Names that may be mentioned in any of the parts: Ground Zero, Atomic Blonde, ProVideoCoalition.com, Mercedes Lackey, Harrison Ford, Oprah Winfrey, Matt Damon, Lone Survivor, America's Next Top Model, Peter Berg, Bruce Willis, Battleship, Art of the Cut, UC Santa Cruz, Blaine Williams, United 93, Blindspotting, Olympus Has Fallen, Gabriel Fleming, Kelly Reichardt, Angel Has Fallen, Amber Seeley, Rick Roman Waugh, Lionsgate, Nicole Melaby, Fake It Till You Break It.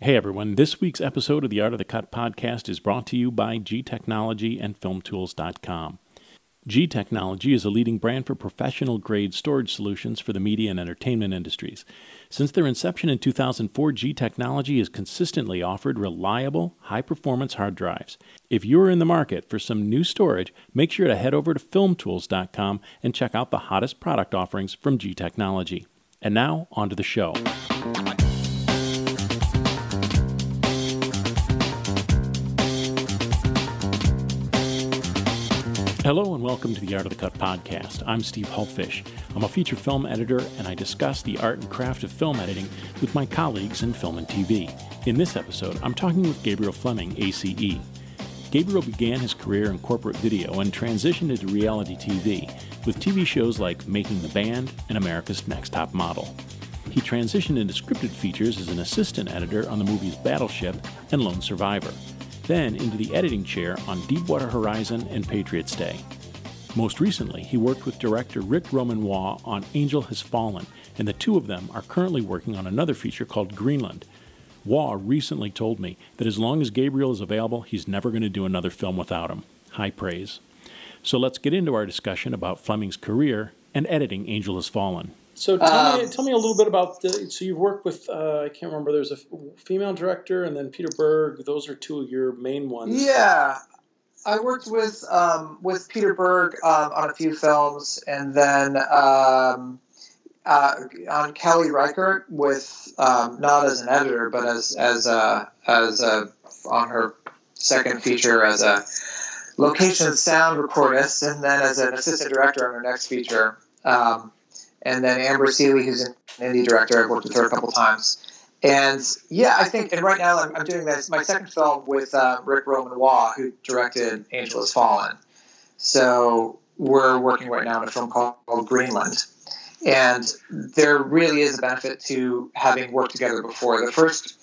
Hey everyone, this week's episode of the Art of the Cut podcast is brought to you by G-Technology and FilmTools.com. G-Technology is a leading brand for professional-grade storage solutions for the media and entertainment industries. Since their inception in 2004, G-Technology has consistently offered reliable, high-performance hard drives. If you're in the market for some new storage, make sure to head over to FilmTools.com and check out the hottest product offerings from G-Technology. And now, on to the show. Hello and welcome to the Art of the Cut podcast. I'm Steve Hullfish. I'm a feature film editor, and I discuss the art and craft of film editing with my colleagues in film and TV. In this episode, I'm talking with Gabriel Fleming, ACE. Gabriel began his career in corporate video and transitioned into reality TV with TV shows like Making the Band and America's Next Top Model. He transitioned into scripted features as an assistant editor on the movies Battleship and Lone Survivor, then into the editing chair on Deepwater Horizon and Patriots Day. Most recently, he worked with director Rick Roman Waugh on Angel Has Fallen, and the two of them are currently working on another feature called Greenland. Waugh recently told me that as long as Gabriel is available, he's never going to do another film without him. High praise. So let's get into our discussion about Fleming's career and editing Angel Has Fallen. So tell me a little bit about, so you've worked with, I can't remember, there's a female director and then Peter Berg. Those are two of your main ones. Yeah. I worked with Peter Berg on a few films, and then on Kelly Reichardt with, not as an editor, but as on her second feature as a location sound recordist, and then as an assistant director on her next feature. And then Amber Seeley, who's an indie director, I've worked with her a couple times. And yeah, and right now I'm doing this, my second film with Rick Roman Waugh, who directed Angel Has Fallen. So we're working right now on a film called Greenland. And there really is a benefit to having worked together before. The first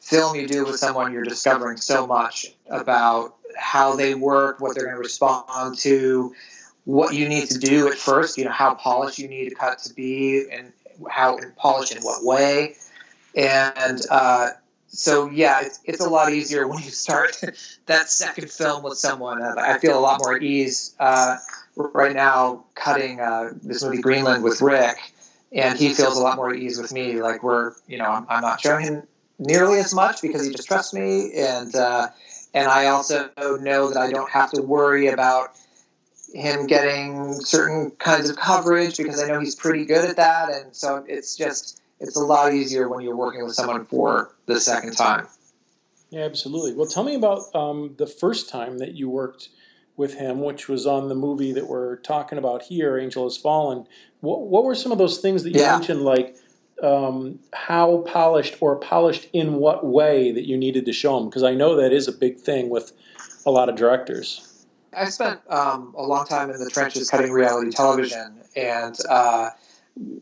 film you do with someone, you're discovering so much about how they work, what they're going to respond to, what you need to do at first, you know, how polished you need a cut to be and how polished in what way. And so, yeah, it's a lot easier when you start that second film with someone. I feel a lot more at ease right now cutting this movie Greenland with Rick, and he feels a lot more at ease with me. Like I'm not showing him nearly as much because he just trusts me. And I also know that I don't have to worry about him getting certain kinds of coverage because I know he's pretty good at that. And so it's a lot easier when you're working with someone for the second time. Yeah, absolutely. Well, tell me about the first time that you worked with him, which was on the movie that we're talking about here, Angel Has Fallen. What were some of those things that you mentioned, like how polished or polished in what way that you needed to show him? Because I know that is a big thing with a lot of directors. I spent a long time in the trenches cutting reality television, and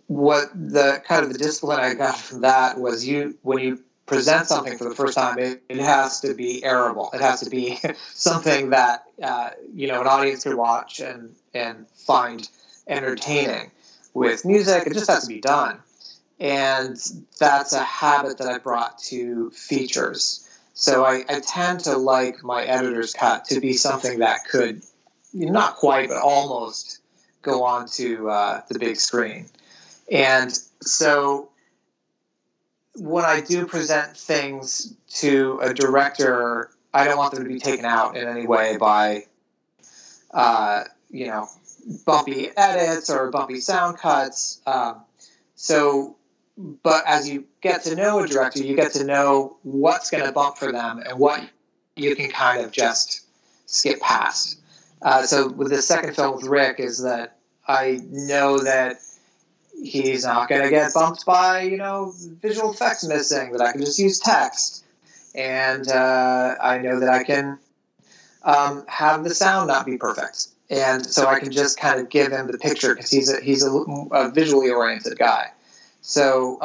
what the kind of the discipline I got from that was when you present something for the first time, it has to be airable. It has to be something that an audience could watch and find entertaining with music. It just has to be done, and that's a habit that I brought to features. So I tend to like my editor's cut to be something that could, not quite, but almost go on to the big screen. And so when I do present things to a director, I don't want them to be taken out in any way by, bumpy edits or bumpy sound cuts. But as you get to know a director, you get to know what's going to bump for them and what you can kind of just skip past. So with the second film with Rick is that I know that he's not going to get bumped by, visual effects missing, that I can just use text. And I know that I can have the sound not be perfect. And so I can just kind of give him the picture because he's a visually oriented guy. So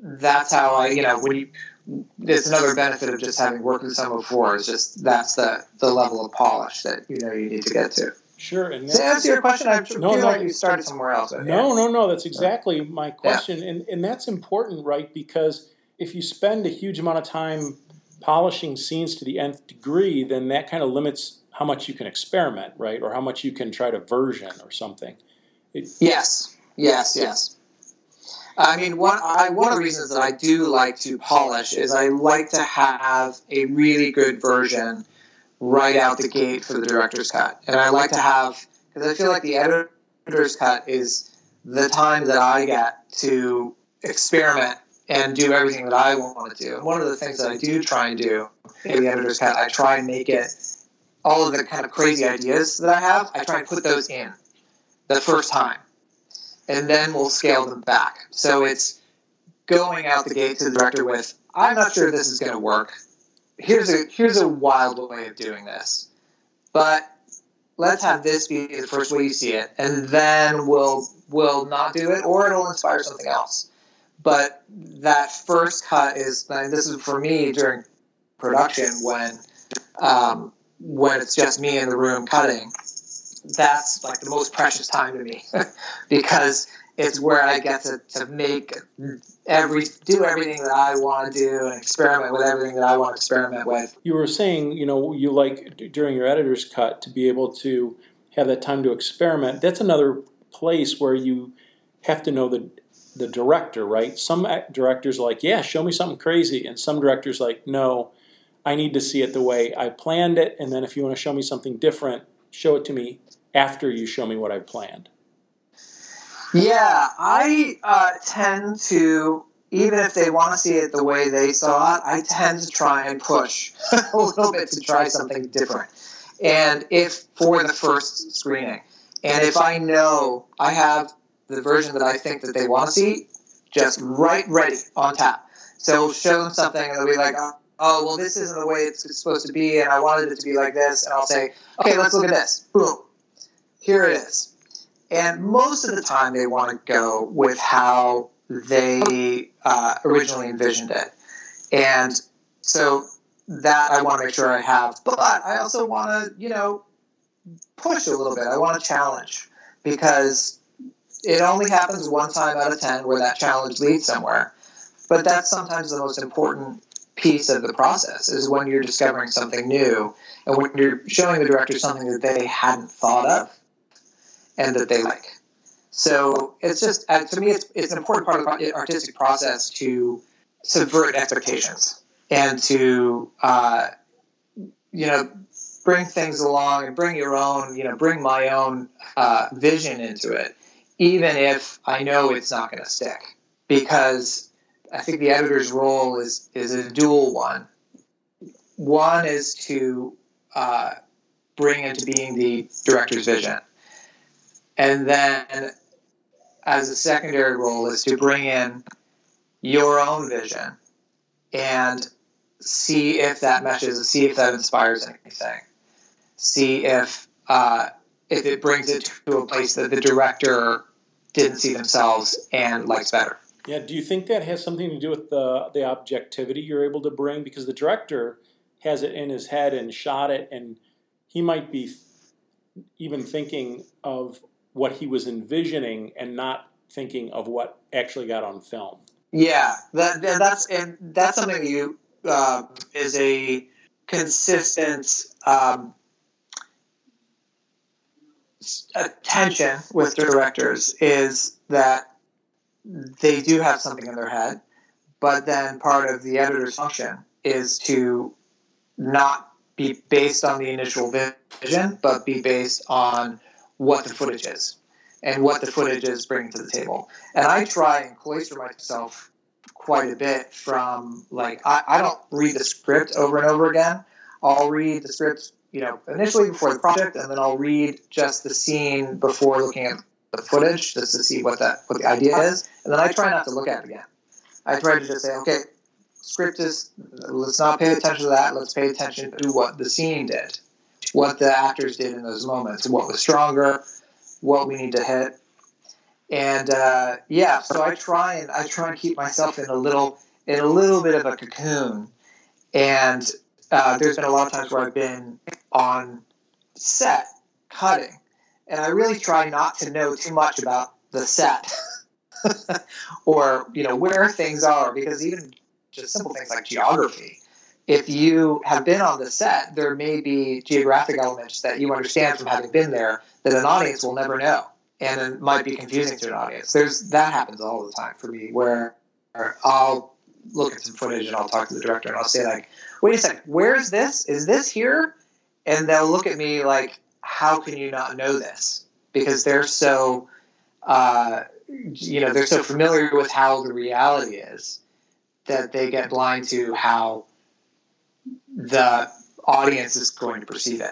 that's how I, it's another benefit of just having worked with someone before is just that's the level of polish that, you need to get to. Sure. And to answer your question, I'm sure you started somewhere else. That's exactly my question. Yeah. And that's important, right? Because if you spend a huge amount of time polishing scenes to the nth degree, then that kind of limits how much you can experiment, right? Or how much you can try to version or something. Yes. I mean, one of the reasons that I do like to polish is I like to have a really good version right out the gate for the director's cut. And I like to have, because I feel like the editor's cut is the time that I get to experiment and do everything that I want to do. One of the things that I do try and do in the editor's cut, I try and make it, all of the kind of crazy ideas that I have, I try and put those in the first time. And then we'll scale them back. So it's going out the gate to the director with, I'm not sure this is going to work. Here's a wild way of doing this. But let's have this be the first way you see it. And then we'll not do it, or it'll inspire something else. But that first cut is, and this is for me during production when it's just me in the room cutting, that's like the most precious time to me because it's where I get to make do everything that I want to do and experiment with everything that I want to experiment with. You were saying, you know, you like during your editor's cut to be able to have that time to experiment. That's another place where you have to know the director, right? Some directors are like, yeah, show me something crazy. And some directors are like, no, I need to see it the way I planned it. And then if you want to show me something different, show it to me after you show me what I've planned. Yeah, I tend to, even if they want to see it the way they saw it, I tend to try and push a little bit to try something different. And if for the first screening, and if I know I have the version that I think that they want to see, just right ready on tap. So show them something and they'll be like, oh, well, this isn't the way it's supposed to be, and I wanted it to be like this. And I'll say, okay, let's look at this. Boom. Here it is. And most of the time they want to go with how they originally envisioned it. And so that I want to make sure I have. But I also want to, you know, push a little bit. I want to challenge because it only happens one time out of 10 where that challenge leads somewhere. But that's sometimes the most important piece of the process is when you're discovering something new and when you're showing the director something that they hadn't thought of and that they like. So it's just, to me, it's an important part of the artistic process to subvert expectations and to, you know, bring things along and bring your own, you know, bring my own vision into it, even if I know it's not going to stick, because I think the editor's role is a dual one. One is to bring into being the director's vision. And then as a secondary role is to bring in your own vision and see if that meshes, see if that inspires anything. See if it brings it to a place that the director didn't see themselves and likes better. Yeah, do you think that has something to do with the objectivity you're able to bring? Because the director has it in his head and shot it, and he might be even thinking of what he was envisioning and not thinking of what actually got on film. Yeah, that's something that you is a consistent attention with directors is that they do have something in their head, but then part of the editor's function is to not be based on the initial vision, but be based on what the footage is and what the footage is bringing to the table. And I try and cloister myself quite a bit from, like, I don't read the script over and over again. I'll read the script, you know, initially before the project, and then I'll read just the scene before looking at the footage just to see what the idea is, and then I try not to look at it again. I try to just say, okay, script is, let's not pay attention to that, let's pay attention to what the scene did, what the actors did in those moments, what was stronger, what we need to hit. And yeah, so I try and keep myself in a little bit of a cocoon. And there's been a lot of times where I've been on set cutting, and I really try not to know too much about the set or, you know, where things are, because even just simple things like geography. If you have been on the set, there may be geographic elements that you understand from having been there that an audience will never know, and it might be confusing to an audience. That happens all the time for me, where I'll look at some footage and I'll talk to the director and I'll say, like, wait a second, where is this? Is this here? And they'll look at me like, how can you not know this? Because they're so, they're so familiar with how the reality is that they get blind to how the audience is going to perceive it.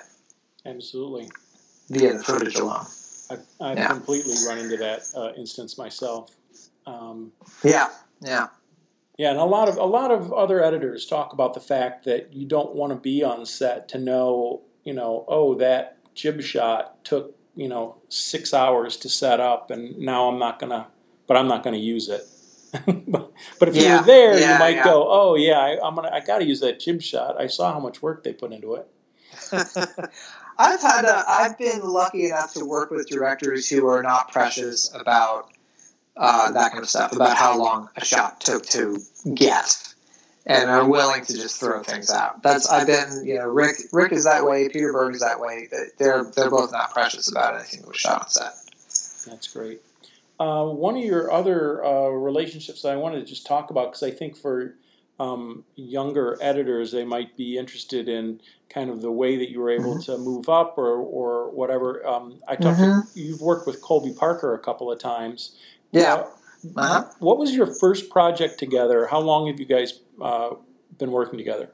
Absolutely. Via the footage alone. I've completely run into that instance myself. Yeah, and a lot of other editors talk about the fact that you don't want to be on set to know, that jib shot took, 6 hours to set up, and now I'm not going to use it. But if you were there, you might go, I got to use that jib shot. I saw how much work they put into it. I've been lucky enough to work with directors who are not precious about that kind of stuff, about how long a shot took to get, and are willing to just throw things out. Rick is that way. Peter Berg is that way. They're both not precious about anything that was shot on set. That's great. One of your other relationships that I wanted to just talk about, because I think for younger editors, they might be interested in kind of the way that you were able to move up or whatever. You've worked with Colby Parker a couple of times. Yeah. What was your first project together? How long have you guys been working together?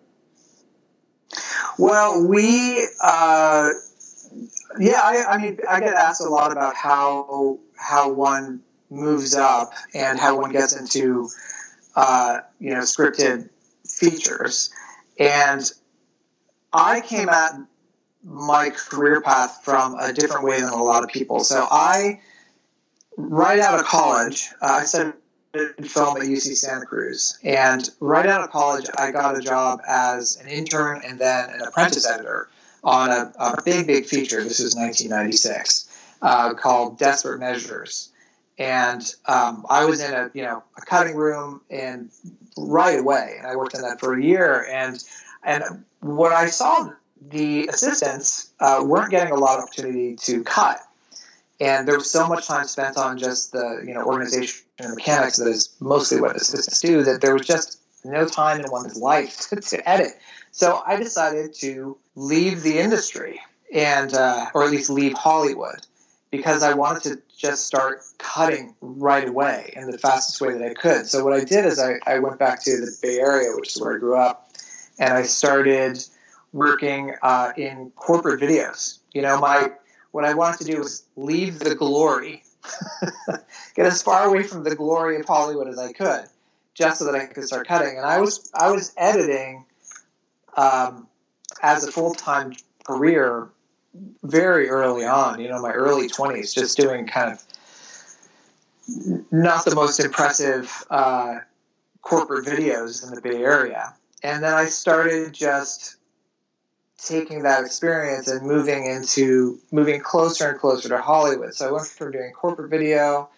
Well, I get asked a lot about how one moves up and how one gets into scripted features. And I came at my career path from a different way than a lot of people. So right out of college, I studied film at UC Santa Cruz. And right out of college, I got a job as an intern and then an apprentice editor on a big feature. This was 1996, called Desperate Measures. And I was in a cutting room and right away, and I worked on that for a year. And what I saw, the assistants weren't getting a lot of opportunity to cut, and there was so much time spent on just the organization and mechanics that is mostly what assistants do, that there was just no time in one's life to edit. So I decided to leave the industry, and or at least leave Hollywood, because I wanted to just start cutting right away in the fastest way that I could. So what I did is I went back to the Bay Area, which is where I grew up, and I started working in corporate videos. What I wanted to do was leave the glory, get as far away from the glory of Hollywood as I could, just so that I could start cutting. And I was editing as a full-time career very early on, my early 20s, just doing kind of not the most impressive corporate videos in the Bay Area. And then I started just taking that experience and moving closer and closer to Hollywood. So I went from doing corporate video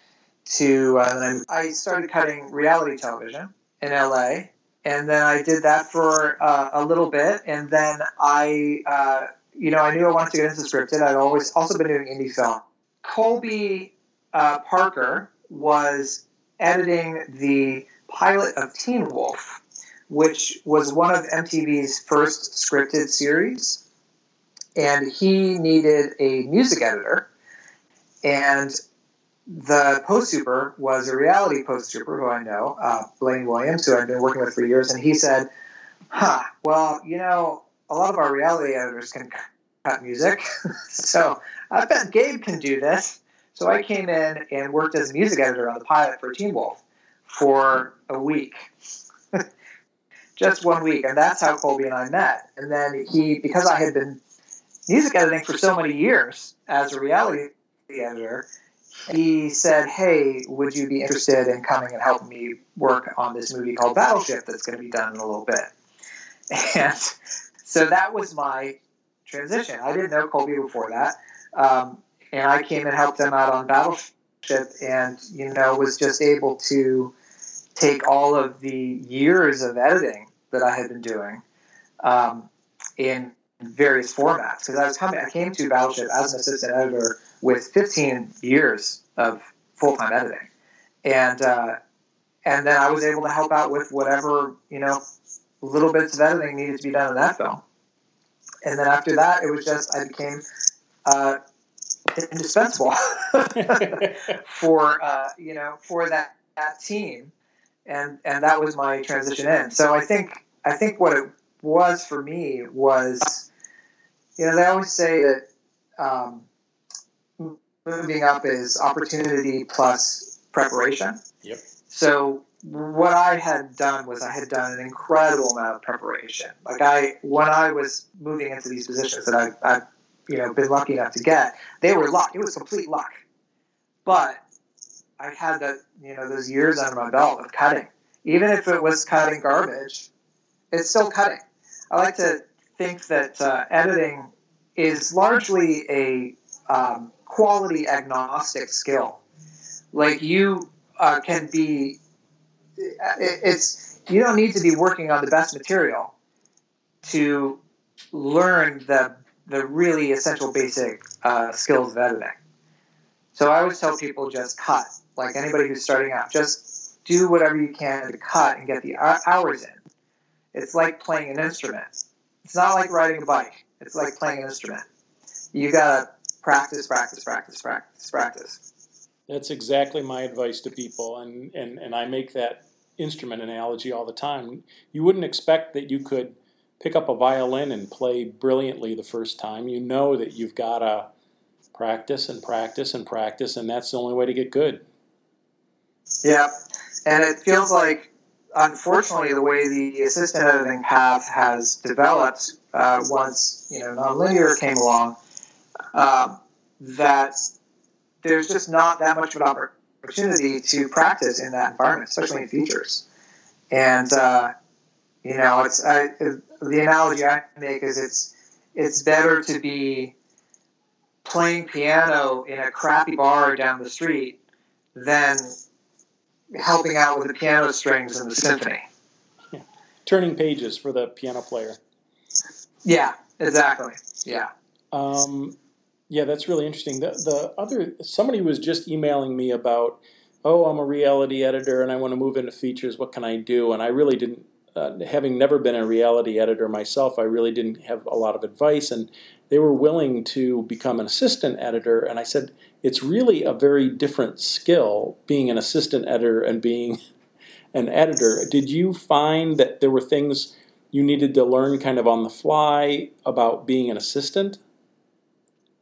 to then I started cutting reality television in LA. And then I did that for a little bit. And then I knew I wanted to get into scripted. I'd always also been doing indie film. Colby Parker was editing the pilot of Teen Wolf, which was one of MTV's first scripted series. And he needed a music editor. And the post-super was a reality post-super who I know, Blaine Williams, who I've been working with for years. And he said, a lot of our reality editors can cut music, so I bet Gabe can do this. So I came in and worked as a music editor on the pilot for Teen Wolf for a week, just 1 week, and that's how Colby and I met. And then because I had been music editing for so many years as a reality editor, he said, "Hey, would you be interested in coming and helping me work on this movie called Battleship that's going to be done in a little bit?" And so that was my transition. I didn't know Colby before that. And I came and helped them out on Battleship, and was just able to take all of the years of editing that I had been doing in various formats. Because I came to Battleship as an assistant editor with 15 years of full-time editing. And then I was able to help out with whatever, little bits of editing needed to be done in that film. And then after that, it was just, I became indispensable for that team. And that was my transition in. So I think what it was for me was, they always say that moving up is opportunity plus preparation. Yep. So what I had done was I had done an incredible amount of preparation. Like when I was moving into these positions that I've been lucky enough to get, they were luck. It was complete luck. But I had that, those years under my belt of cutting. Even if it was cutting garbage, it's still cutting. I like to think that editing is largely a quality agnostic skill. Like you can be, you don't need to be working on the best material to learn the really essential basic skills of editing. So I always tell people just cut. Like anybody who's starting out, just do whatever you can to cut and get the hours in. It's like playing an instrument. It's not like riding a bike. It's like playing an instrument. You gotta practice, practice, practice, practice, practice. That's exactly my advice to people, and I make that instrument analogy all the time. You wouldn't expect that you could pick up a violin and play brilliantly the first time. You know that you've got to practice and practice and practice, and that's the only way to get good. Yeah, and it feels like, unfortunately, the way the assistant editing path has developed once nonlinear came along, that there's just not that much of an opportunity to practice in that environment, especially in features. And the analogy I make is it's better to be playing piano in a crappy bar down the street than helping out with the piano strings in the symphony. Yeah. Turning pages for the piano player. Yeah, exactly. Yeah. Yeah, that's really interesting. Somebody was just emailing me about, I'm a reality editor and I want to move into features. What can I do? And I really didn't, having never been a reality editor myself, I really didn't have a lot of advice. And they were willing to become an assistant editor. And I said, it's really a very different skill being an assistant editor and being an editor. Did you find that there were things you needed to learn kind of on the fly about being an assistant?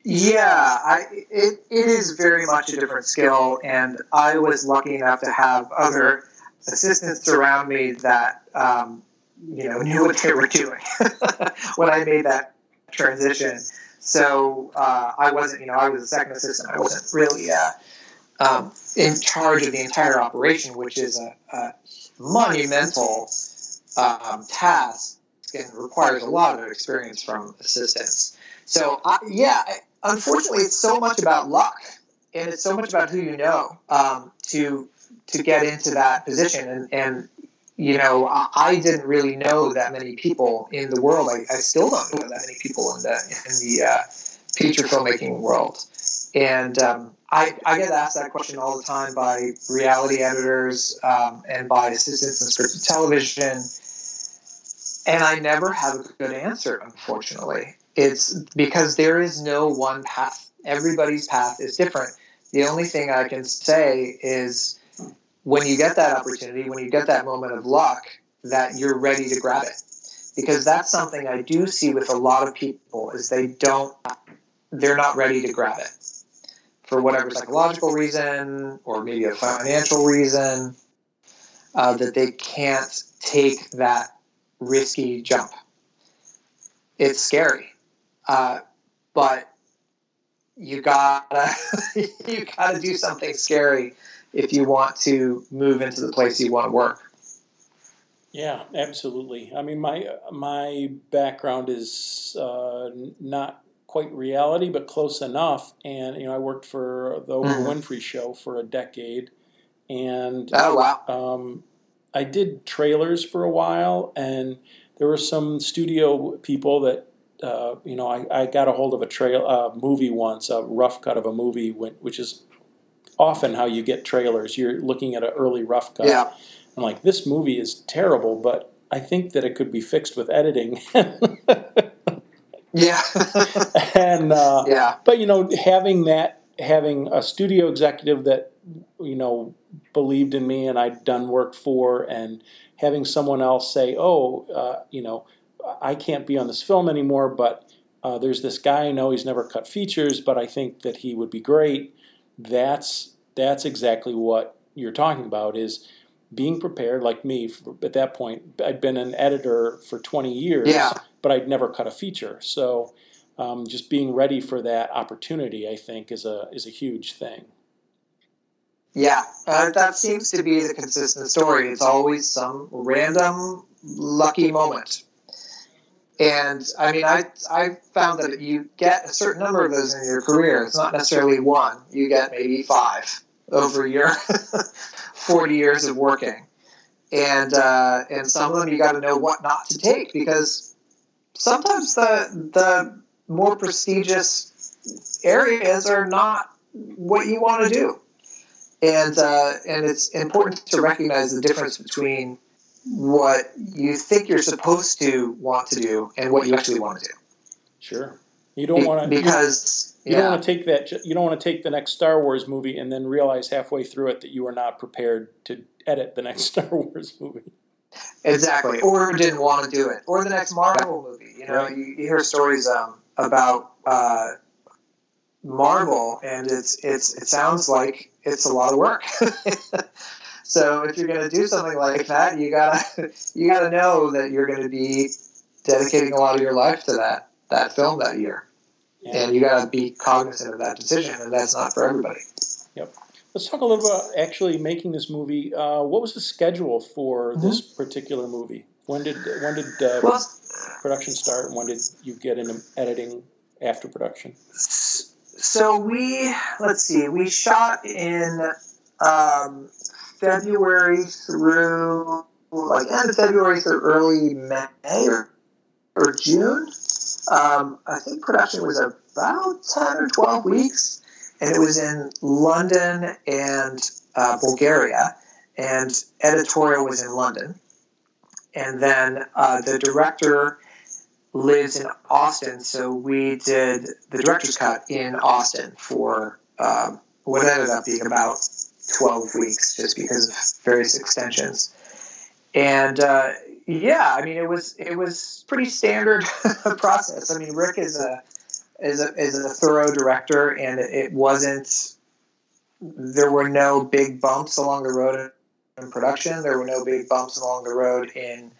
Yeah, it is very much a different skill, and I was lucky enough to have other assistants around me that knew what they were doing when I made that transition. So I wasn't, I was a second assistant. I wasn't really in charge of the entire operation, which is a monumental task and requires a lot of experience from assistants. So unfortunately, it's so much about luck, and it's so much about who you know to get into that position. And I didn't really know that many people in the world. I still don't know that many people in the feature filmmaking world. And I get asked that question all the time by reality editors and by assistants in scripted television, and I never have a good answer, unfortunately. It's because there is no one path. Everybody's path is different. The only thing I can say is when you get that opportunity, when you get that moment of luck, that you're ready to grab it. Because that's something I do see with a lot of people is they're not ready to grab it for whatever psychological reason or maybe a financial reason that they can't take that risky jump. It's scary. But you gotta do something scary if you want to move into the place you want to work. Yeah, absolutely. I mean, my background is not quite reality, but close enough. And I worked for the Oprah Winfrey Show for a decade, and oh wow, I did trailers for a while, and there were some studio people that, I got a hold of a movie once, a rough cut of a movie, which is often how you get trailers. You're looking at an early rough cut. Yeah. I'm like, this movie is terrible, but I think that it could be fixed with editing. Yeah. And yeah. But, having that, having a studio executive that, believed in me and I'd done work for, and having someone else say, I can't be on this film anymore, but there's this guy I know, he's never cut features, but I think that he would be great. That's exactly what you're talking about, is being prepared. Like me, at that point, I'd been an editor for 20 years, yeah. But I'd never cut a feature. So just being ready for that opportunity, I think, is a huge thing. Yeah, that seems to be the consistent story. It's always some random lucky moment. And, I found that you get a certain number of those in your career. It's not necessarily one. You get maybe five over your 40 years of working. And some of them you got to know what not to take, because sometimes the more prestigious areas are not what you want to do. And it's important to recognize the difference between what you think you're supposed to want to do and what you actually want to do. Sure. You don't want to take the next Star Wars movie and then realize halfway through it that you are not prepared to edit the next Star Wars movie. Exactly. Or didn't want to do it. Or the next Marvel movie. Right. You hear stories about Marvel, and it sounds like it's a lot of work. So if you're going to do something like that, you gotta know that you're going to be dedicating a lot of your life to that film that year, yeah. And you gotta be cognizant of that decision, and that's not for everybody. Yep. Let's talk a little about actually making this movie. What was the schedule for this particular movie? When did production start, and when did you get into editing after production? So we shot in February through end of February through early May or June. I think production was about 10 or 12 weeks, and it was in London and Bulgaria, and editorial was in London. And then the director lives in Austin, so we did the director's cut in Austin for what ended up being about 12 weeks, just because of various extensions. And it was pretty standard process. Rick is a thorough director, and there were no big bumps along the road in production. There were no big bumps along the road in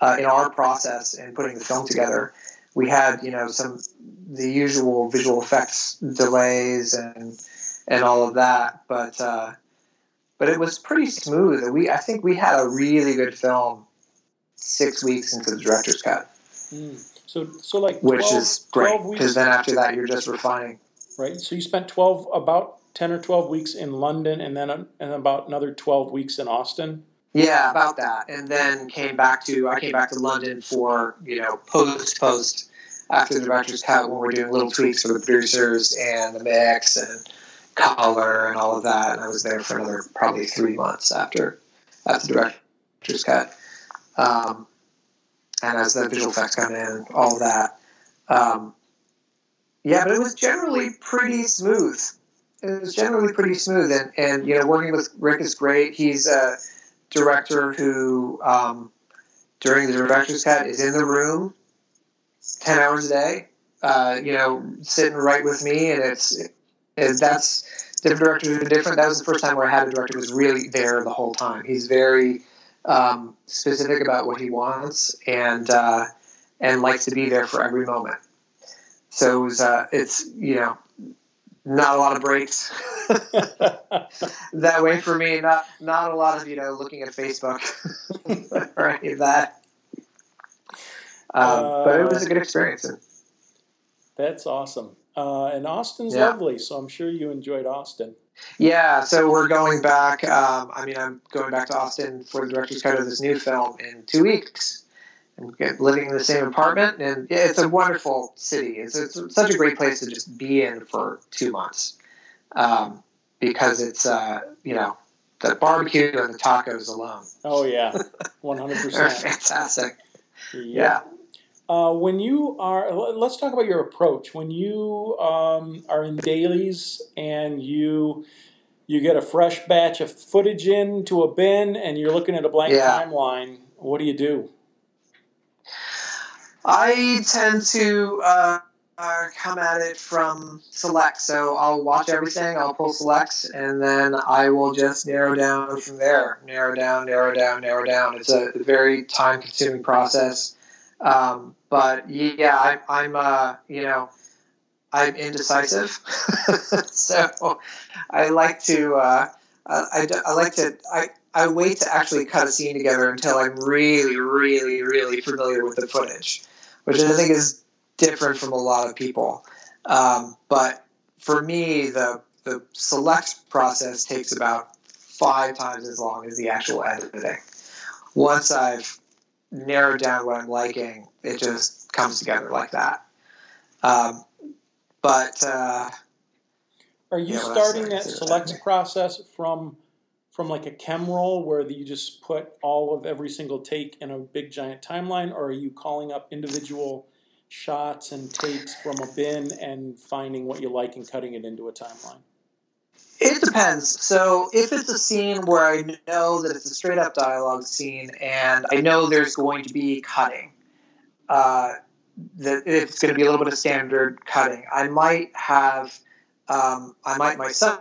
our process in putting the film together. We had, the usual visual effects delays and all of that, but it was pretty smooth. I think we had a really good film 6 weeks into the director's cut. So like 12, which is great, because then after that you're just refining. Right. So you spent about 10 or 12 weeks in London, and then about another 12 weeks in Austin. Yeah, about that, and then I came back to London for post after the director's cut, when we're doing little tweaks for the producers and the mix and color and all of that, and I was there for another probably 3 months after the director's cut, and as the visual effects come in, all of that. But it was generally pretty smooth. And working with Rick is great. He's a director who, during the director's cut, is in the room 10 hours a day, sitting right with me, and that's different directors are different. That was the first time where I had a director who was really there the whole time. He's very specific about what he wants, and likes to be there for every moment. So it was, not a lot of breaks that way for me. Not a lot of looking at Facebook or any of that. But it was a good experience. That's awesome. And Austin's lovely, so I'm sure you enjoyed Austin. Yeah, so we're going back. I mean, I'm going back to Austin for the director's cut of this new film in 2 weeks. I'm living in the same apartment, and it's a wonderful city. It's such a great place to just be in for 2 months, because it's you know, the barbecue and the tacos alone. Oh yeah, 100%. Fantastic. Yeah. When you are, let's talk about your approach. When you are in dailies and you get a fresh batch of footage into a bin and you're looking at a blank timeline, what do you do? I tend to come at it from selects. So I'll watch everything, I'll pull selects, and then I will just narrow down from there. Narrow down. It's a very time-consuming process. But yeah, I'm you know, I'm indecisive. So I like to, I wait to actually cut a scene together until I'm really familiar with the footage, which I think is different from a lot of people. But for me, the select process takes about 5 times as long as the actual editing. Once I've narrow down what I'm liking, it just comes together like that. Are you starting that select process from like a chem roll where you just put all of every single take in a big giant timeline, or are you calling up individual shots and takes from a bin and finding what you like and cutting it into a timeline? It depends. So if it's a scene where I know that it's a straight-up dialogue scene and I know there's going to be cutting, that it's going to be a little bit of standard cutting, I might have myself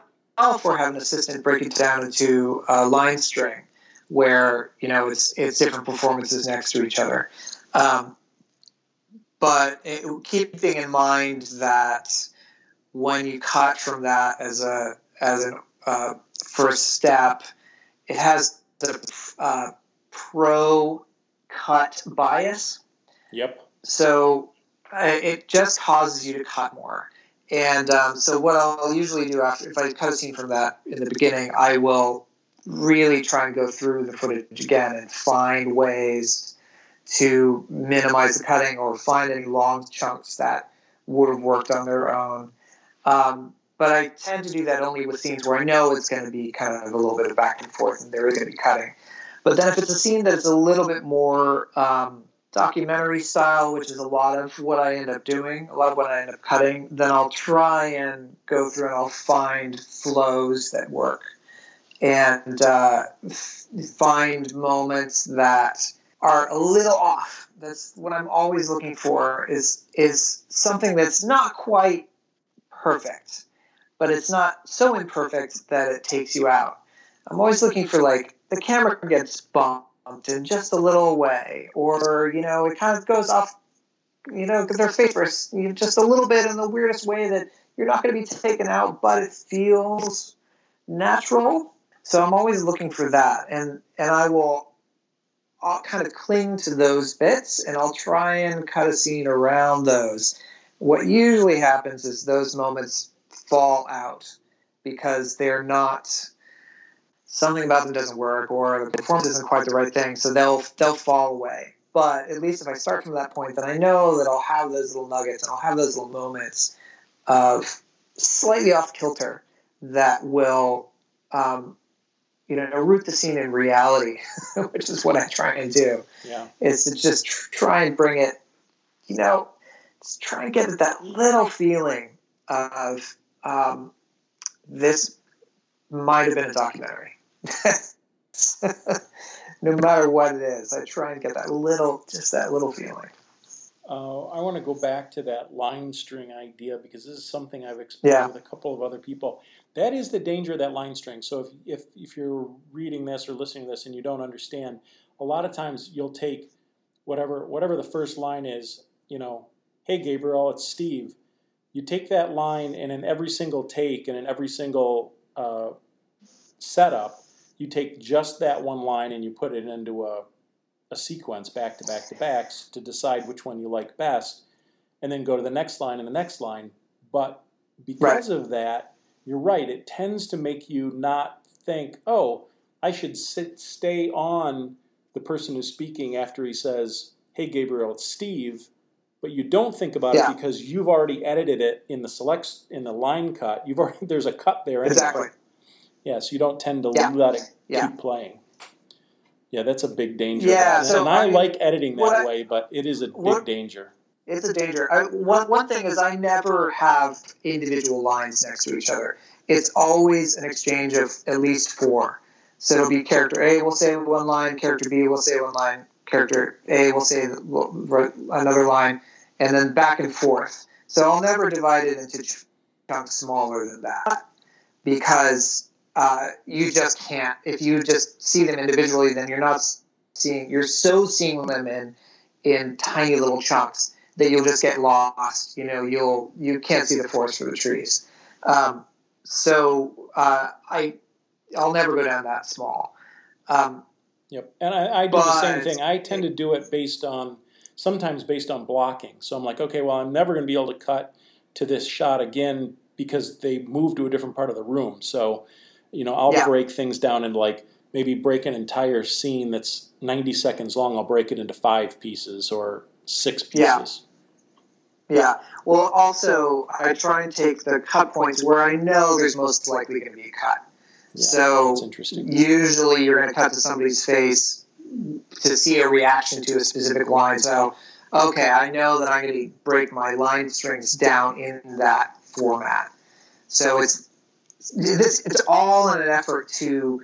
or have an assistant break it down into a line string where, you know, it's different performances next to each other. But keeping in mind that when you cut from that as a as a first step, it has the pro-cut bias. Yep. So it just causes you to cut more. And so what I'll usually do after, if I cut a scene from that in the beginning, I will really try and go through the footage again and find ways to minimize the cutting or find any long chunks that would have worked on their own. But I tend to do that only with scenes where I know it's going to be kind of a little bit of back and forth and there is going to be cutting. But then if it's a scene that's a little bit more documentary style, which is a lot of what I end up doing, a lot of what I end up cutting, then I'll try and go through and I'll find flows that work and find moments that are a little off. That's what I'm always looking for is something that's not quite perfect, but it's not so imperfect that it takes you out. I'm always looking for, like, the camera gets bumped in just a little way, or, you know, it kind of goes off, you know, their favorites just a little bit in the weirdest way that you're not going to be taken out, but it feels natural. So I'm always looking for that, and I will kind of cling to those bits, and I'll try and cut a scene around those. What usually happens is those moments fall out because they're not, something about them doesn't work, or the performance isn't quite the right thing, so they'll fall away. But at least if I start from that point, then I know that I'll have those little nuggets and I'll have those little moments of slightly off kilter that will, you know, root the scene in reality, which is what I try and do. Yeah, is to just try and bring it, you know, try and get that little feeling of this might have been a documentary. No matter what it is, I try and get that little, just that little feeling. I want to go back to that line string idea, because this is something I've explored with a couple of other people. That is the danger of that line string. So if you're reading this or listening to this and you don't understand, a lot of times you'll take whatever the first line is, you know, hey, Gabriel, it's Steve. You take that line, and in every single take and in every single setup, you take just that one line and you put it into a sequence back to back to back to decide which one you like best, and then go to the next line and the next line. But because of that, you're right, it tends to make you not think, oh, I should stay on the person who's speaking after he says, hey, Gabriel, it's Steve. But you don't think about it because you've already edited it in the selects, in the line cut. You've already, there's a cut there. Exactly. Yeah, so you don't tend to let it keep playing. Yeah, that's a big danger. Yeah, so, and I mean, like editing that way, but it is a big danger. It's a danger. One thing is I never have individual lines next to each other. It's always an exchange of at least four. So it'll be character A will say one line, character B will say one line, character A will say another line, and then back and forth. So I'll never divide it into chunks smaller than that because you just can't. If you just see them individually, then you're not seeing – you're so seeing them in tiny little chunks that you'll just get lost. You know, you can't see the forest for the trees. I'll never go down that small. Yep, and I do the same thing. I tend to do it based on blocking. So I'm like, okay, well, I'm never going to be able to cut to this shot again because they moved to a different part of the room. So, you know, I'll break things down into like maybe break an entire scene that's 90 seconds long. I'll break it into 5 pieces or 6 pieces. Yeah. Well, also I try and take the cut points where I know there's most likely going to be a cut. Yeah, so usually you're going to cut to somebody's face to see a reaction to a specific line. So, okay, I know that I'm going to break my line strings down in that format. So it's all in an effort to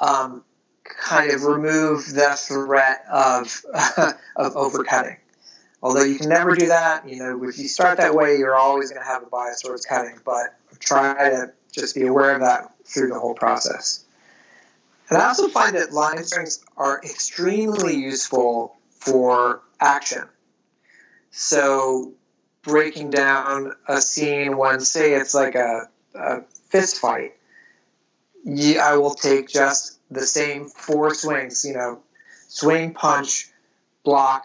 kind of remove the threat of overcutting. Although you can never do that. You know, if you start that way, you're always going to have a bias towards cutting. But try to just be aware of that through the whole process. And I also find that line strings are extremely useful for action. So breaking down a scene when, say, it's like a fist fight, I will take just the same 4 swings, you know, swing, punch, block,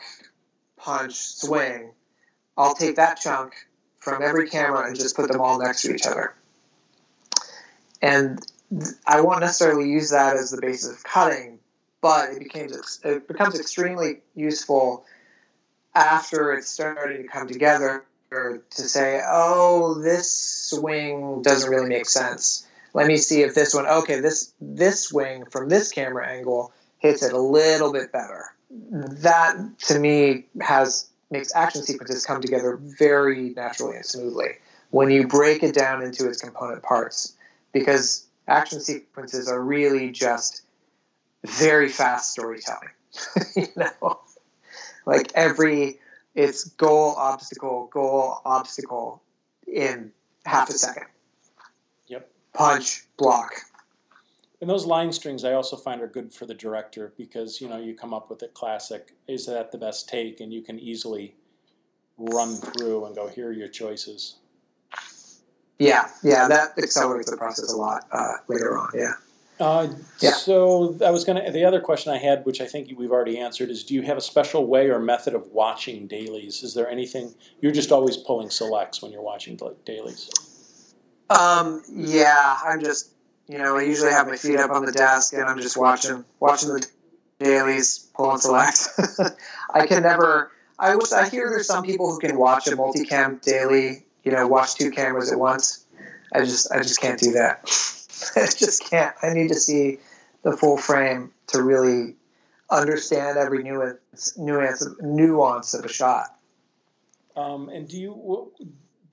punch, swing. I'll take that chunk from every camera and just put them all next to each other. And I won't necessarily use that as the basis of cutting, but it becomes extremely useful after it's starting to come together to say, oh, this swing doesn't really make sense. Let me see if this one, okay, this swing from this camera angle hits it a little bit better. That, to me, makes action sequences come together very naturally and smoothly when you break it down into its component parts. Because action sequences are really just very fast storytelling. You know? Like it's goal, obstacle in half a second. Yep. Punch, block. And those line strings I also find are good for the director because, you know, you come up with a classic, is that the best take? And you can easily run through and go, here are your choices. Yeah, that accelerates the process a lot later on. Yeah. So I was the other question I had, which I think we've already answered, is do you have a special way or method of watching dailies? Is there anything you're just always pulling selects when you're watching dailies? Yeah, I'm just I usually have my feet up on the desk and I'm just watching the dailies, pulling selects. I hear there's some people who can watch a multicam daily. You know, watch 2 cameras at once. I just can't do that. I just can't. I need to see the full frame to really understand every nuance of a shot. And do you?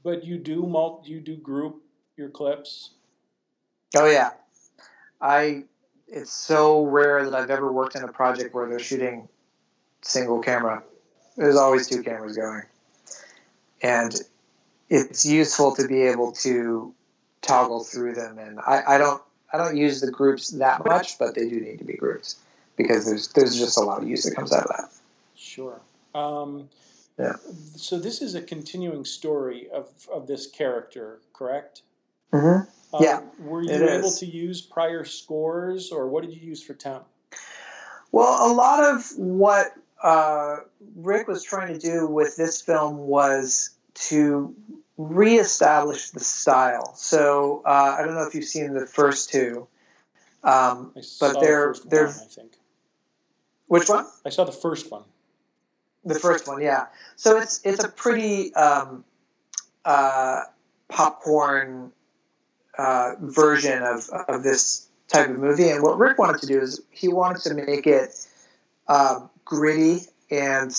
But you do group your clips? Oh yeah. It's so rare that I've ever worked in a project where they're shooting single camera. There's always 2 cameras going, and it's useful to be able to toggle through them, and I don't use the groups that much, but they do need to be groups because there's just a lot of use that comes out of that. Sure. Yeah. So this is a continuing story of this character, correct? Mm-hmm. Yeah. Were you able to use prior scores, or what did you use for temp? Well, a lot of what Rick was trying to do with this film was to reestablished the style. So I don't know if you've seen the first two, but they're. One, I think. Which one? I saw the first one. The first one, yeah. So it's a pretty popcorn version of this type of movie. And what Rick wanted to do is he wanted to make it gritty and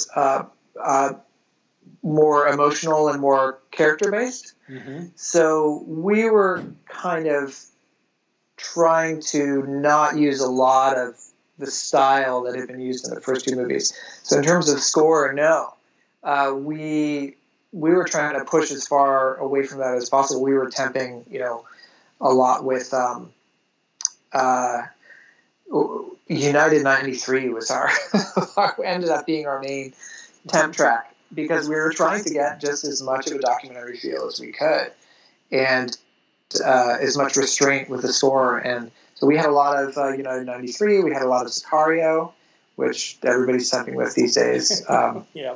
more emotional and more character-based. Mm-hmm. So we were kind of trying to not use a lot of the style that had been used in the first two movies. So in terms of score, no. We were trying to push as far away from that as possible. We were temping, a lot with United 93 was our ended up being our main temp track because we were trying to get just as much of a documentary feel as we could and as much restraint with the score. And so we had a lot of United 93. We had a lot of Sicario, which everybody's temping with these days. Yeah.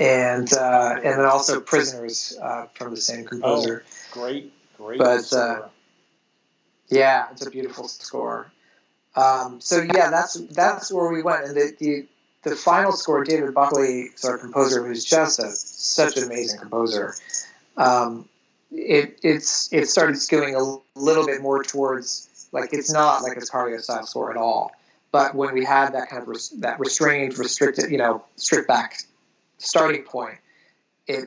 And then also Prisoners from the same composer. Oh, great. But yeah, it's a beautiful score. So yeah, that's where we went. And the final score, David Buckley is our composer, who's just such an amazing composer. It started skewing a little bit more towards it's not like a Sicario style score at all. But when we had that kind of restricted, stripped back starting point, it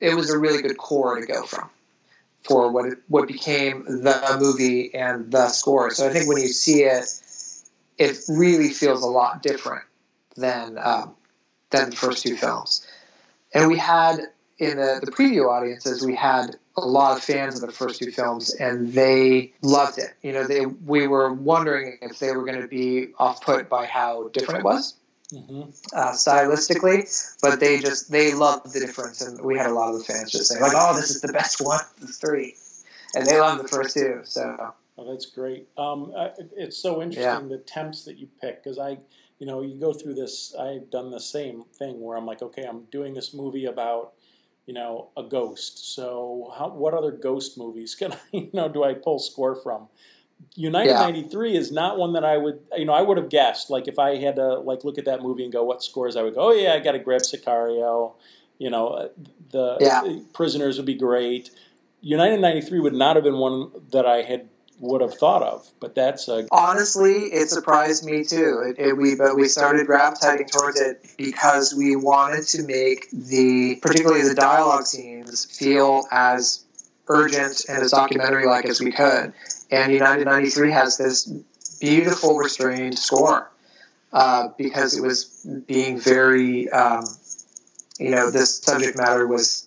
was a really good core to go from for what became the movie and the score. So I think when you see it, it really feels a lot different than the first two films. And we had in the preview audiences, we had a lot of fans of the first two films, and they loved it. We were wondering if they were going to be off-put by how different it was. Mm-hmm. Stylistically, but they loved the difference, and we had a lot of the fans just saying this is the best one of the three, and they loved the first two. So that's great. It's so interesting, the temps that you pick, because you go through this. I've done the same thing where I'm like, okay, I'm doing this movie about a ghost, so what other ghost movies can I do I pull score from? United 93 is not one that I would, I would have guessed. If I had to look at that movie and go, what scores? I would go, oh yeah, I got to grab Sicario. The Prisoners would be great. United 93 would not have been one that I would have thought of. But honestly, it surprised me too. We started gravitating towards it because we wanted to make particularly the dialogue scenes feel as urgent and as documentary-like as we could. And United 93 has this beautiful restrained score because it was being very, this subject matter was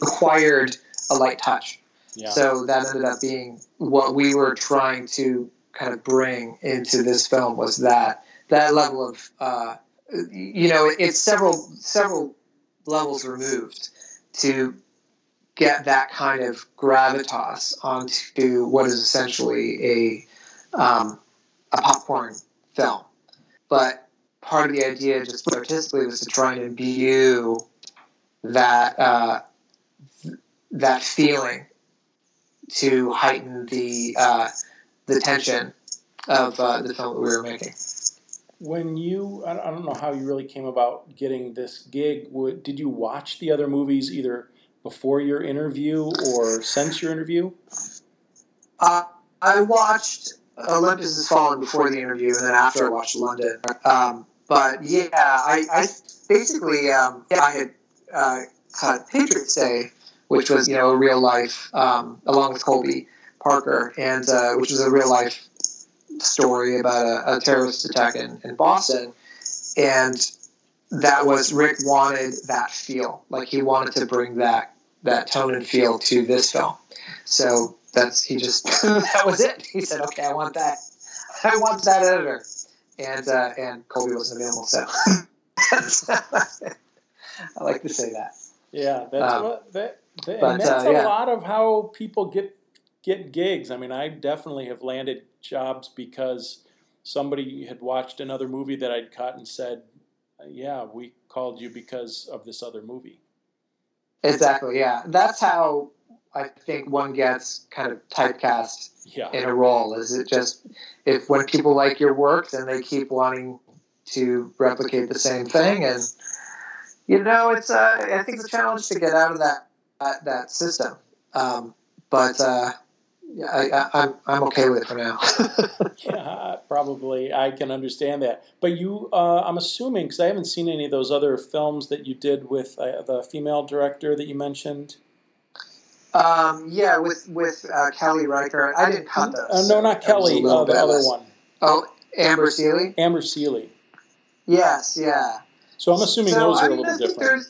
required a light touch. Yeah. So that ended up being what we were trying to kind of bring into this film, was that level of, it's several levels removed to get that kind of gravitas onto what is essentially a popcorn film. But part of the idea just artistically was to try and imbue that feeling to heighten the tension of the film that we were making. When I don't know how you really came about getting this gig. Did you watch the other movies either before your interview or since your interview? I watched Olympus Has Fallen before the interview, and then after I watched London. I basically I had cut Patriots Day, which was a real life, along with Colby Parker, and which was a real life story about a terrorist attack in Boston, and that was Rick wanted that feel. He wanted to bring that tone and feel to this film. So that was it. He said, okay, I want that. I want that editor. And Colby wasn't available. So I like to say that. Yeah. That's a lot of how people get gigs. I mean, I definitely have landed jobs because somebody had watched another movie that I'd cut and said, yeah, we called you because of this other movie. Exactly, yeah. That's how I think one gets kind of typecast in a role. Is it just if when people like your work, then they keep wanting to replicate the same thing? And you know, it's I think it's a challenge to get out of that system. I'm okay with it for now. Yeah, probably. I can understand that. But you, I'm assuming, because I haven't seen any of those other films that you did with the female director that you mentioned. Yeah, with Kelly Reichardt. I didn't cut those. No, not Kelly. The other one. Oh, Amber Seeley? Amber Seeley. Yes, yeah. So I'm assuming those are a little different.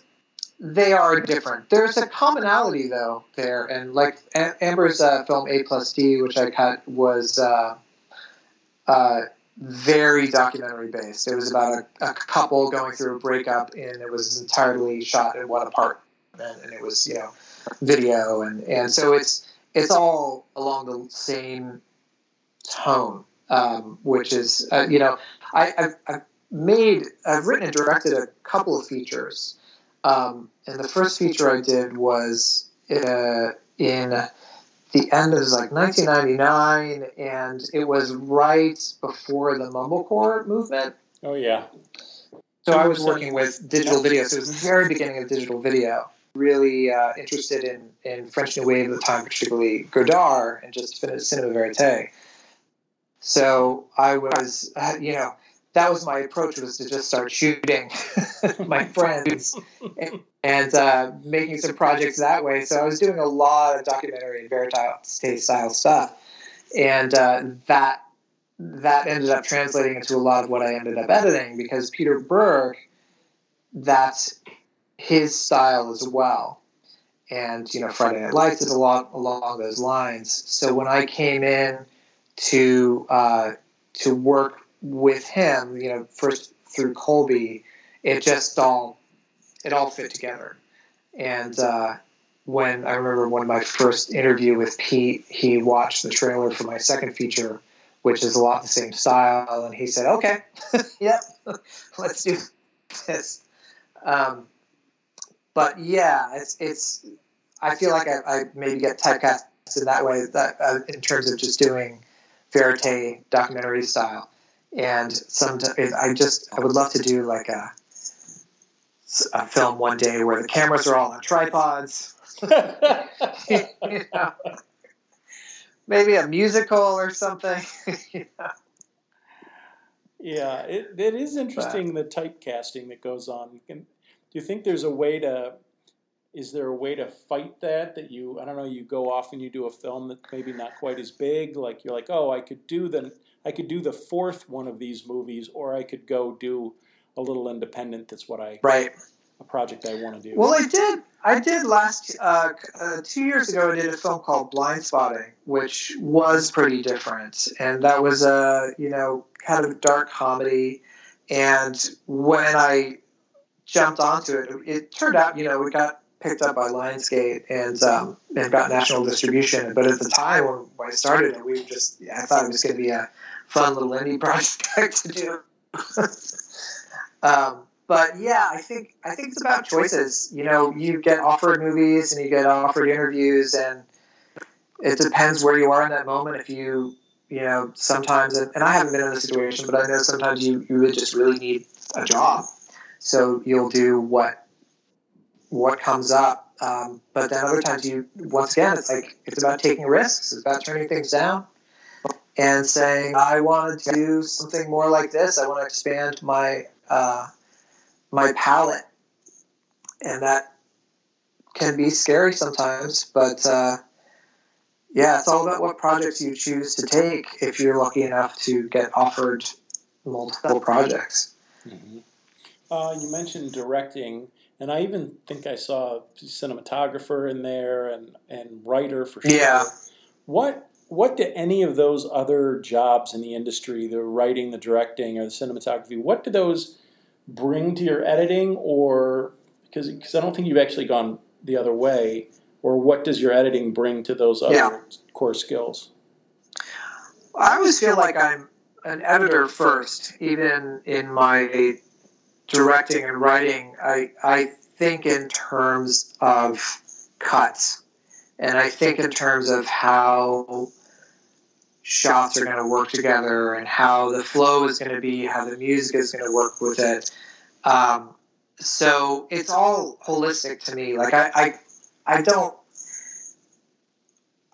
They are different. There's a commonality, though, there. And, like, Amber's film A Plus D, which I cut, was very documentary-based. It was about a couple going through a breakup, and it was entirely shot in one apartment. And it was, you know, video. And so it's all along the same tone, which is, you know, I've written and directed a couple of features. And the first feature I did was in the end of like 1999, and it was right before the Mumblecore movement. Oh, yeah. So I was working with digital video. So it was the very beginning of digital video. Really interested in French New Wave at the time, particularly Godard, and just finished Cinema Verite. So I was, you know, that was my approach, was to just start shooting my friends and making some projects that way. So I was doing a lot of documentary and verite style stuff. And that ended up translating into a lot of what I ended up editing, because Peter Berg, that's his style as well. And, you know, Friday Night Lights is a lot along those lines. So when I came in to work with him, you know, first through Colby, it all fit together. And when I remember one of my first interview with Pete, he watched the trailer for my second feature, which is a lot the same style, and he said, "Okay, yep, let's do this." But yeah, it's. I feel like I maybe get typecast in that way, that in terms of just doing verite documentary style. And sometimes I would love to do like a film one day where the cameras are all on tripods. You know, maybe a musical or something. You know. Yeah, it is interesting, the typecasting that goes on. Do you think there's a way to? Is there a way to fight that you? I don't know. You go off and you do a film that maybe not quite as big. Like you're like, oh, I could do the fourth one of these movies, or I could go do a little independent. That's what a project I want to do. Well, I did last 2 years ago. I did a film called Blindspotting, which was pretty different, and that was a, you know, kind of dark comedy. And when I jumped onto it, it turned out, you know, it got picked up by Lionsgate and got national distribution. But at the time when I started it, I thought it was going to be a fun little indie project to do. But yeah, I think it's about choices. You know, you get offered movies and you get offered interviews, and it depends where you are in that moment. If you, you know, sometimes, and I haven't been in this situation, but I know sometimes you would just really need a job. So you'll do what comes up. But then other times once again, it's about taking risks. It's about turning things down and saying, I want to do something more like this. I want to expand my palette. And that can be scary sometimes, but, yeah, it's all about what projects you choose to take if you're lucky enough to get offered multiple projects. Mm-hmm. You mentioned directing, and I even think I saw a cinematographer in there and writer for sure. Yeah. What do any of those other jobs in the industry, the writing, the directing, or the cinematography, what do those bring to your editing? Or because I don't think you've actually gone the other way. Or what does your editing bring to those other core skills? I always feel like I'm an editor first, even in my directing and writing. I think in terms of cuts, and I think in terms of how shots are going to work together and how the flow is going to be, how the music is going to work with it. So it's all holistic to me. Like I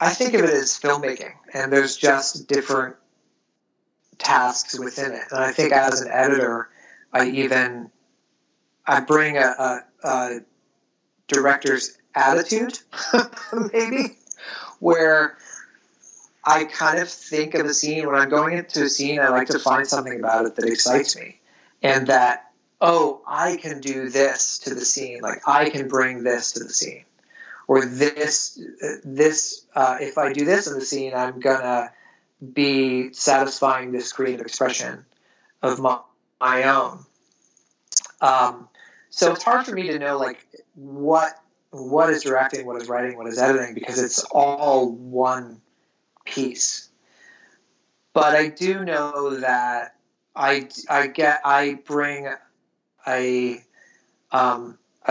think of it as filmmaking, and there's just different tasks within it. And I think as an editor, I bring a director's attitude, maybe, where I kind of think of a scene. When I'm going into a scene, I like to find something about it that excites me, and that, oh, I can do this to the scene. Like, I can bring this to the scene, or this, if I do this in the scene, I'm going to be satisfying this creative expression of my own. So it's hard for me to know, like, what is directing, what is writing, what is editing, because it's all one piece. But I do know that I bring a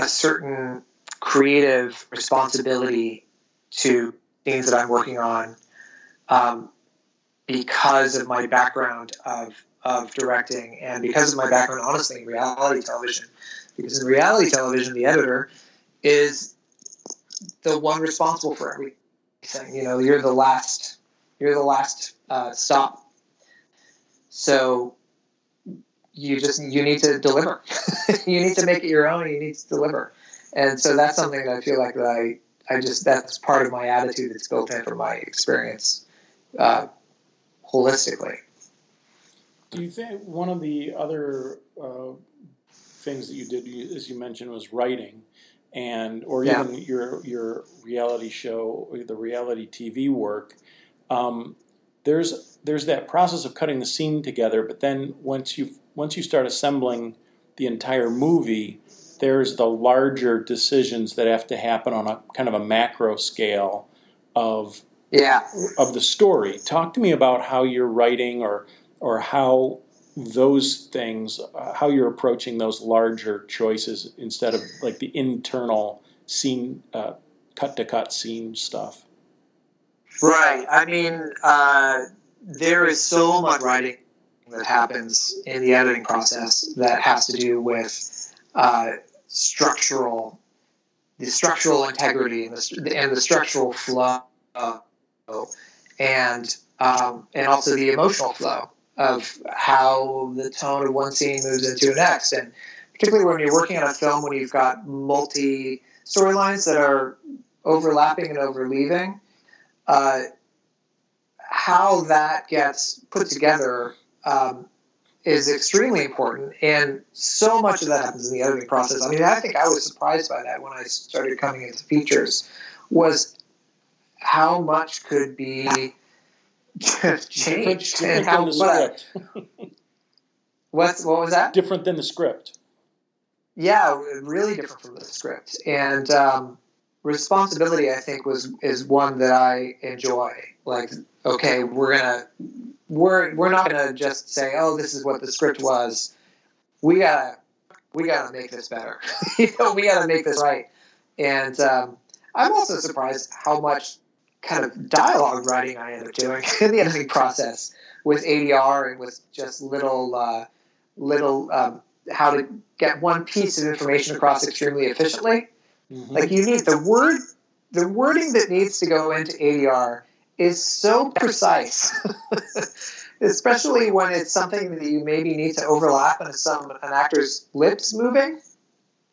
certain creative responsibility to things that I'm working on, because of my background of directing, and because of my background, honestly, in reality television. Because in reality television, the editor is the one responsible for everything. You know, you're the last stop. So you need to deliver. You need to make it your own. You need to deliver. And so that's something that I feel like that that's part of my attitude that's built in from my experience, holistically. Do you think one of the other things that you did, as you mentioned, was writing, or even your reality show, the reality TV work? There's that process of cutting the scene together, but then once you start assembling the entire movie, there's the larger decisions that have to happen on a kind of a macro scale of the story. Talk to me about how you're writing or how those things, how you're approaching those larger choices instead of like the internal scene, cut-to-cut scene stuff. Right. I mean, there is so much writing that happens in the editing process that has to do with the structural integrity and the structural flow, and also the emotional flow of how the tone of one scene moves into the next. And particularly when you're working on a film, when you've got multi storylines that are overlapping and overleaving, how that gets put together is extremely important. And so much of that happens in the editing process. I mean, I think I was surprised by that when I started coming into features, was how much could be changed and how much. What was that? Different than the script. Yeah, really different from the script. And responsibility, I think, is one that I enjoy. Like, okay, we're not gonna just say, oh, this is what the script was. We gotta make this better. We gotta make this right. And I'm also surprised how much kind of dialogue writing I end up doing in the editing process with ADR and with just little how to get one piece of information across extremely efficiently. Mm-hmm. Like, you need the wording that needs to go into ADR is so precise, especially when it's something that you maybe need to overlap and an actor's lips moving,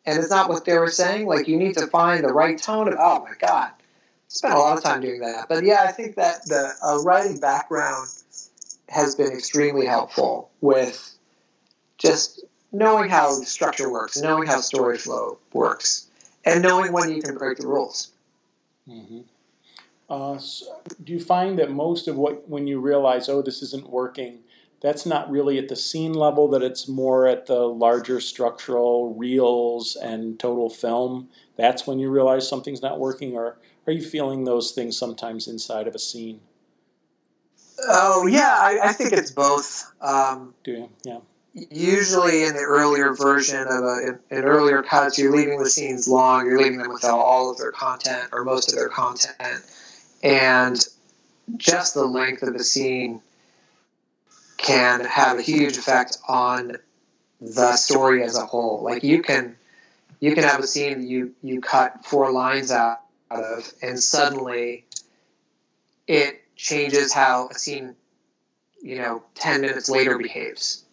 and it's not what they were saying. Like, you need to find the right tone of, oh my God, spent a lot of time doing that. But yeah, I think that the writing background has been extremely helpful with just knowing how structure works, knowing how story flow works, and knowing when you can break the rules. Mm-hmm. So do you find that most of when you realize, oh, this isn't working, that's not really at the scene level, that it's more at the larger structural reels and total film? That's when you realize something's not working, or are you feeling those things sometimes inside of a scene? Oh, yeah, I think it's both. Do you? Yeah. usually in the earlier version of an earlier cut, you're leaving the scenes long, you're leaving them without all of their content or most of their content, and just the length of the scene can have a huge effect on the story as a whole. Like you can have a scene that you cut 4 lines out of, and suddenly it changes how a scene, 10 minutes later behaves,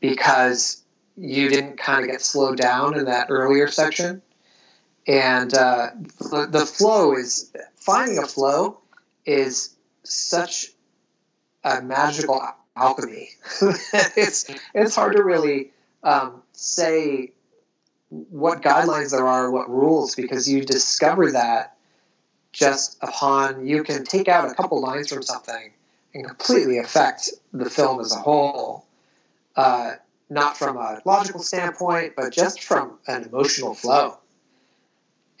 because you didn't kind of get slowed down in that earlier section. And the flow is, finding a flow is such a magical alchemy. It's hard to really say what guidelines there are, what rules, because you discover that just upon, you can take out a couple lines from something and completely affect the film as a whole. Not from a logical standpoint, but just from an emotional flow.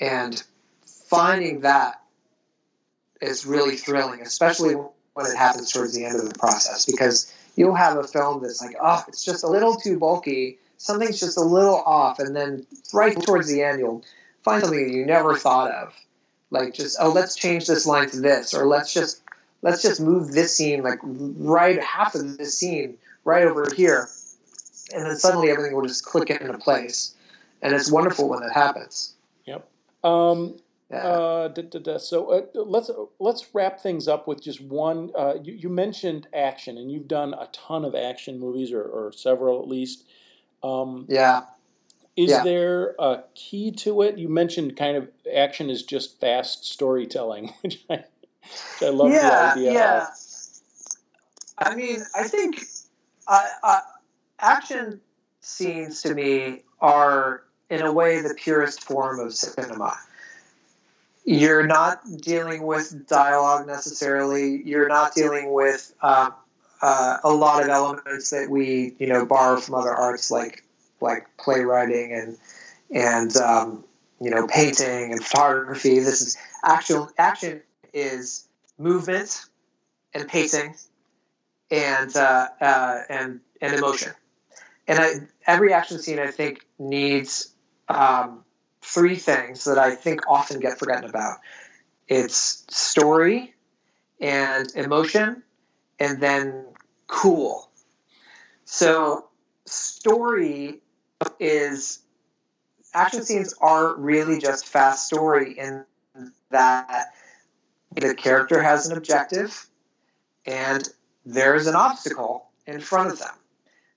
And finding that is really thrilling, especially when it happens towards the end of the process, because you'll have a film that's like, oh, it's just a little too bulky, something's just a little off, and then right towards the end, you'll find something that you never thought of. Like just, oh, let's change this line to this, or let's just move this scene, like right half of this scene, right over here. And then suddenly everything will just click into place. And it's wonderful when that happens. Yep. So let's wrap things up with just one. You mentioned action, and you've done a ton of action movies, or several at least. Is there a key to it? You mentioned kind of action is just fast storytelling, which I love the idea of. I mean, I think action scenes to me are, in a way, the purest form of cinema. You're not dealing with dialogue necessarily. You're not dealing with a lot of elements that we, borrow from other arts like playwriting and painting and photography. This is action is movement and pacing and emotion. And every action scene, I think, needs 3 things that I think often get forgotten about. It's story and emotion, and then cool. So story is – action scenes are really just fast story in that the character has an objective and there's an obstacle in front of them.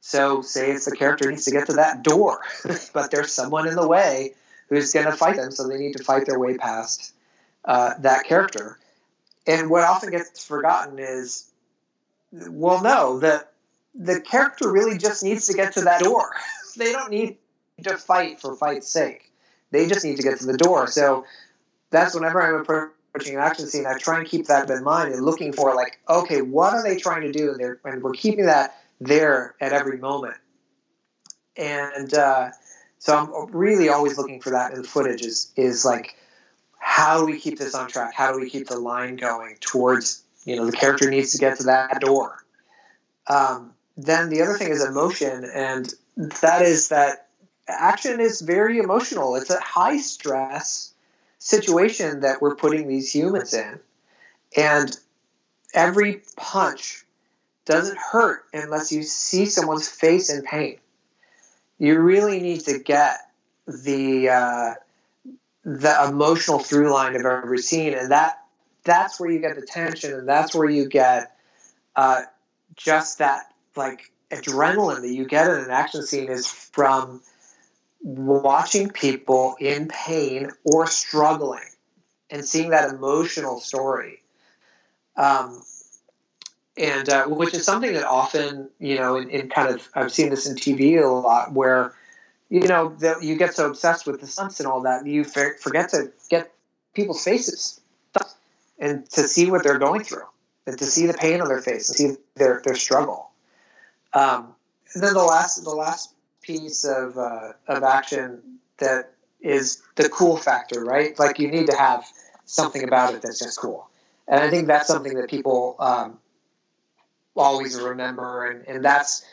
So say it's the character needs to get to that door, but there's someone in the way who's going to fight them, so they need to fight their way past that character. And what often gets forgotten is, well, no, the character really just needs to get to that door. They don't need to fight for fight's sake. They just need to get to the door. So that's whenever I'm approaching an action scene, I try and keep that in mind and looking for, like, okay, what are they trying to do? And we're keeping that there at every moment. And so I'm really always looking for that in the footage is like, how do we keep this on track? How do we keep the line going towards, the character needs to get to that door? Then the other thing is emotion, and that is that action is very emotional. It's a high-stress situation that we're putting these humans in, and every punch doesn't hurt unless you see someone's face in pain. You really need to get the emotional through line of every scene, and that's where you get the tension, and that's where you get just that like adrenaline that you get in an action scene is from watching people in pain or struggling and seeing that emotional story. And which is something that often, in kind of, I've seen this in TV a lot where, you get so obsessed with the stunts and all that, you forget to get people's faces and to see what they're going through and to see the pain on their face and see their struggle. And then the last piece of action that is the cool factor, right? Like you need to have something about it that's just cool. And I think that's something that people, always remember, and that's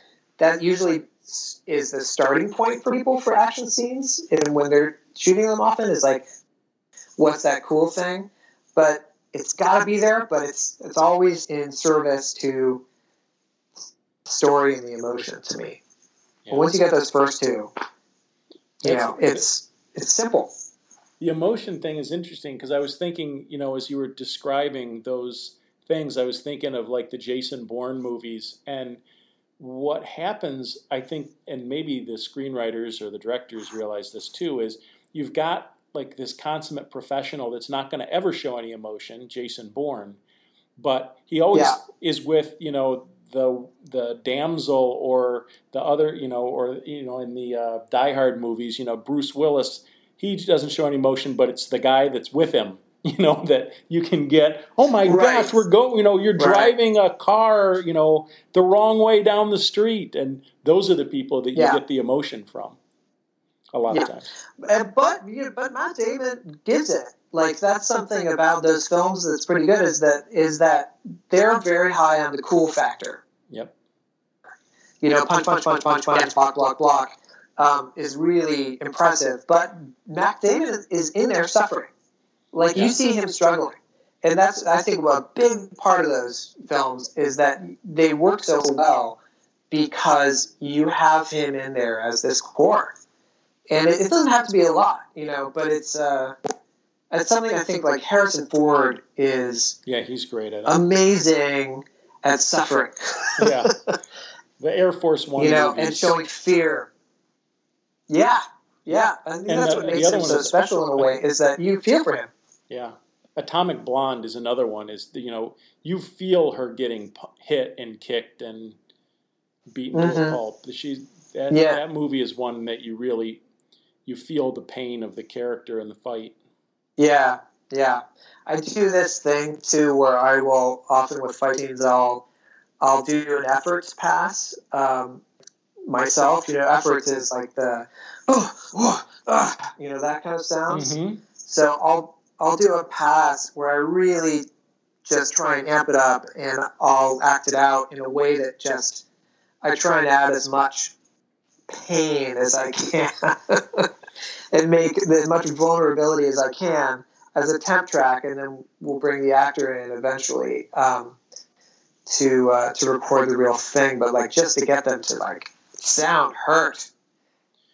usually is the starting point for people for action scenes, and when they're shooting them often is like, what's that cool thing? But it's got to be there, but it's always in service to story and the emotion to me. Yeah. Once you get those first two, it's simple. The emotion thing is interesting because I was thinking, you know, as you were describing those things, I was thinking of like the Jason Bourne movies. And what happens, I think, and maybe the screenwriters or the directors realize this too, is you've got like this consummate professional that's not going to ever show any emotion, Jason Bourne, but he always is with, you know, the damsel or the other, you know, or, you know, in the Die Hard movies, you know, Bruce Willis, he doesn't show any emotion, but it's the guy that's with him, you know, that you can get, oh my gosh, we're going, you know, you're driving a car, you know, the wrong way down the street. And those are the people that you get the emotion from a lot of times. But Matt Damon gives it. Like, that's something about those films that's pretty good is that they're very high on the cool factor. Yep. You know, punch, block is really impressive. But Matt Damon is in there suffering. Like, you see him struggling. And that's, I think, a big part of those films is that they work so well because you have him in there as this core. And it doesn't have to be a lot, you know, but it's something I think like Harrison Ford is. Yeah, he's great at it. Amazing at suffering. Yeah, the Air Force One. You know, movies. And showing fear. Yeah. I think that's what makes him so special in a way is that you feel for him. Yeah, Atomic Blonde is another one. Is you know you feel her getting hit and kicked and beaten to a pulp. That movie is one that you really you feel the pain of the character in the fight. Yeah. I do this thing too, where I will often with fight scenes, I'll do an efforts pass myself. You know, efforts is like the you know, that kind of sounds. Mm-hmm. So I'll do a pass where I really just try and amp it up, and I'll act it out in a way that just I try and add as much pain as I can. And make as much vulnerability as I can as a temp track, and then we'll bring the actor in eventually to record the real thing. But like just to get them to like sound hurt,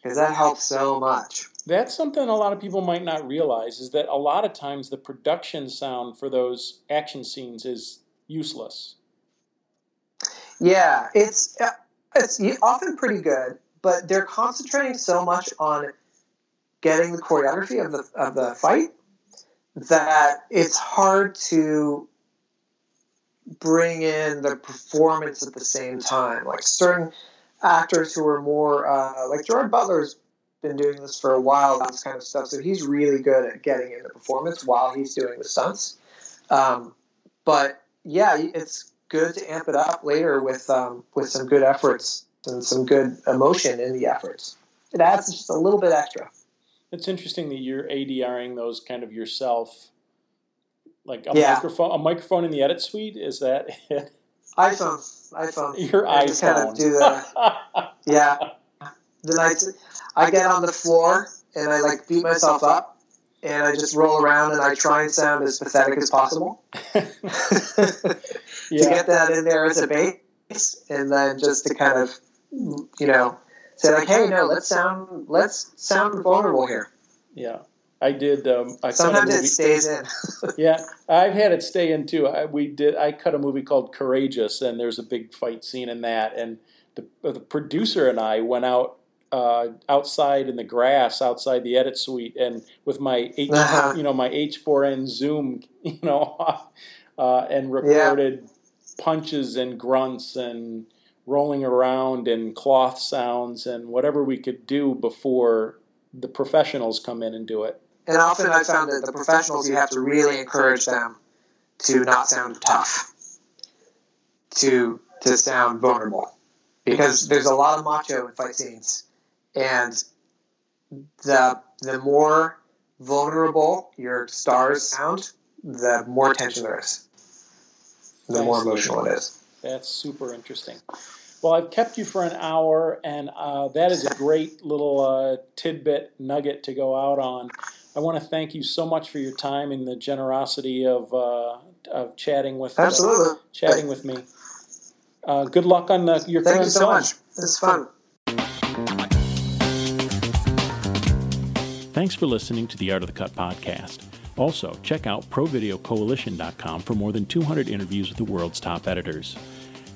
because that helps so much. That's something a lot of people might not realize is that a lot of times the production sound for those action scenes is useless. Yeah, it's often pretty good, but they're concentrating so much on getting the choreography of the fight that it's hard to bring in the performance at the same time. Like certain actors who are more like Gerard Butler's been doing this for a while, this kind of stuff. So he's really good at getting in the performance while he's doing the stunts. But yeah, it's good to amp it up later with some good efforts and some good emotion in the efforts. It adds just a little bit extra. It's interesting that you're ADRing those kind of yourself, like a microphone in the edit suite. Is that it? iPhone? Your iPhone. I just kind of do the Then I get on the floor and I like beat myself up and I just roll around and I try and sound as pathetic as possible to get that in there as a base, and then just to kind of say like, hey, no, let's sound vulnerable here. Yeah, I did. Sometimes it stays in. Yeah, I've had it stay in too. I cut a movie called Courageous, and there's a big fight scene in that. And the producer and I went out outside in the grass outside the edit suite, and with my my H4n Zoom, and recorded punches and grunts and rolling around and cloth sounds and whatever we could do before the professionals come in and do it. And often I found that the professionals, you have to really encourage them to not sound tough, to sound vulnerable, because there's a lot of macho in fight scenes, and the more vulnerable your stars sound, the more tension there is, the more emotional it is. That's super interesting. Well, I've kept you for an hour, and that is a great little tidbit nugget to go out on. I want to thank you so much for your time and the generosity of chatting with me. Good luck on your current Thank you so film. Much. It's fun. Thanks for listening to the Art of the Cut podcast. Also, check out ProVideoCoalition.com for more than 200 interviews with the world's top editors.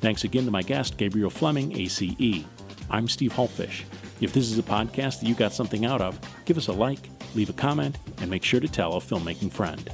Thanks again to my guest, Gabriel Fleming, ACE. I'm Steve Hullfish. If this is a podcast that you got something out of, give us a like, leave a comment, and make sure to tell a filmmaking friend.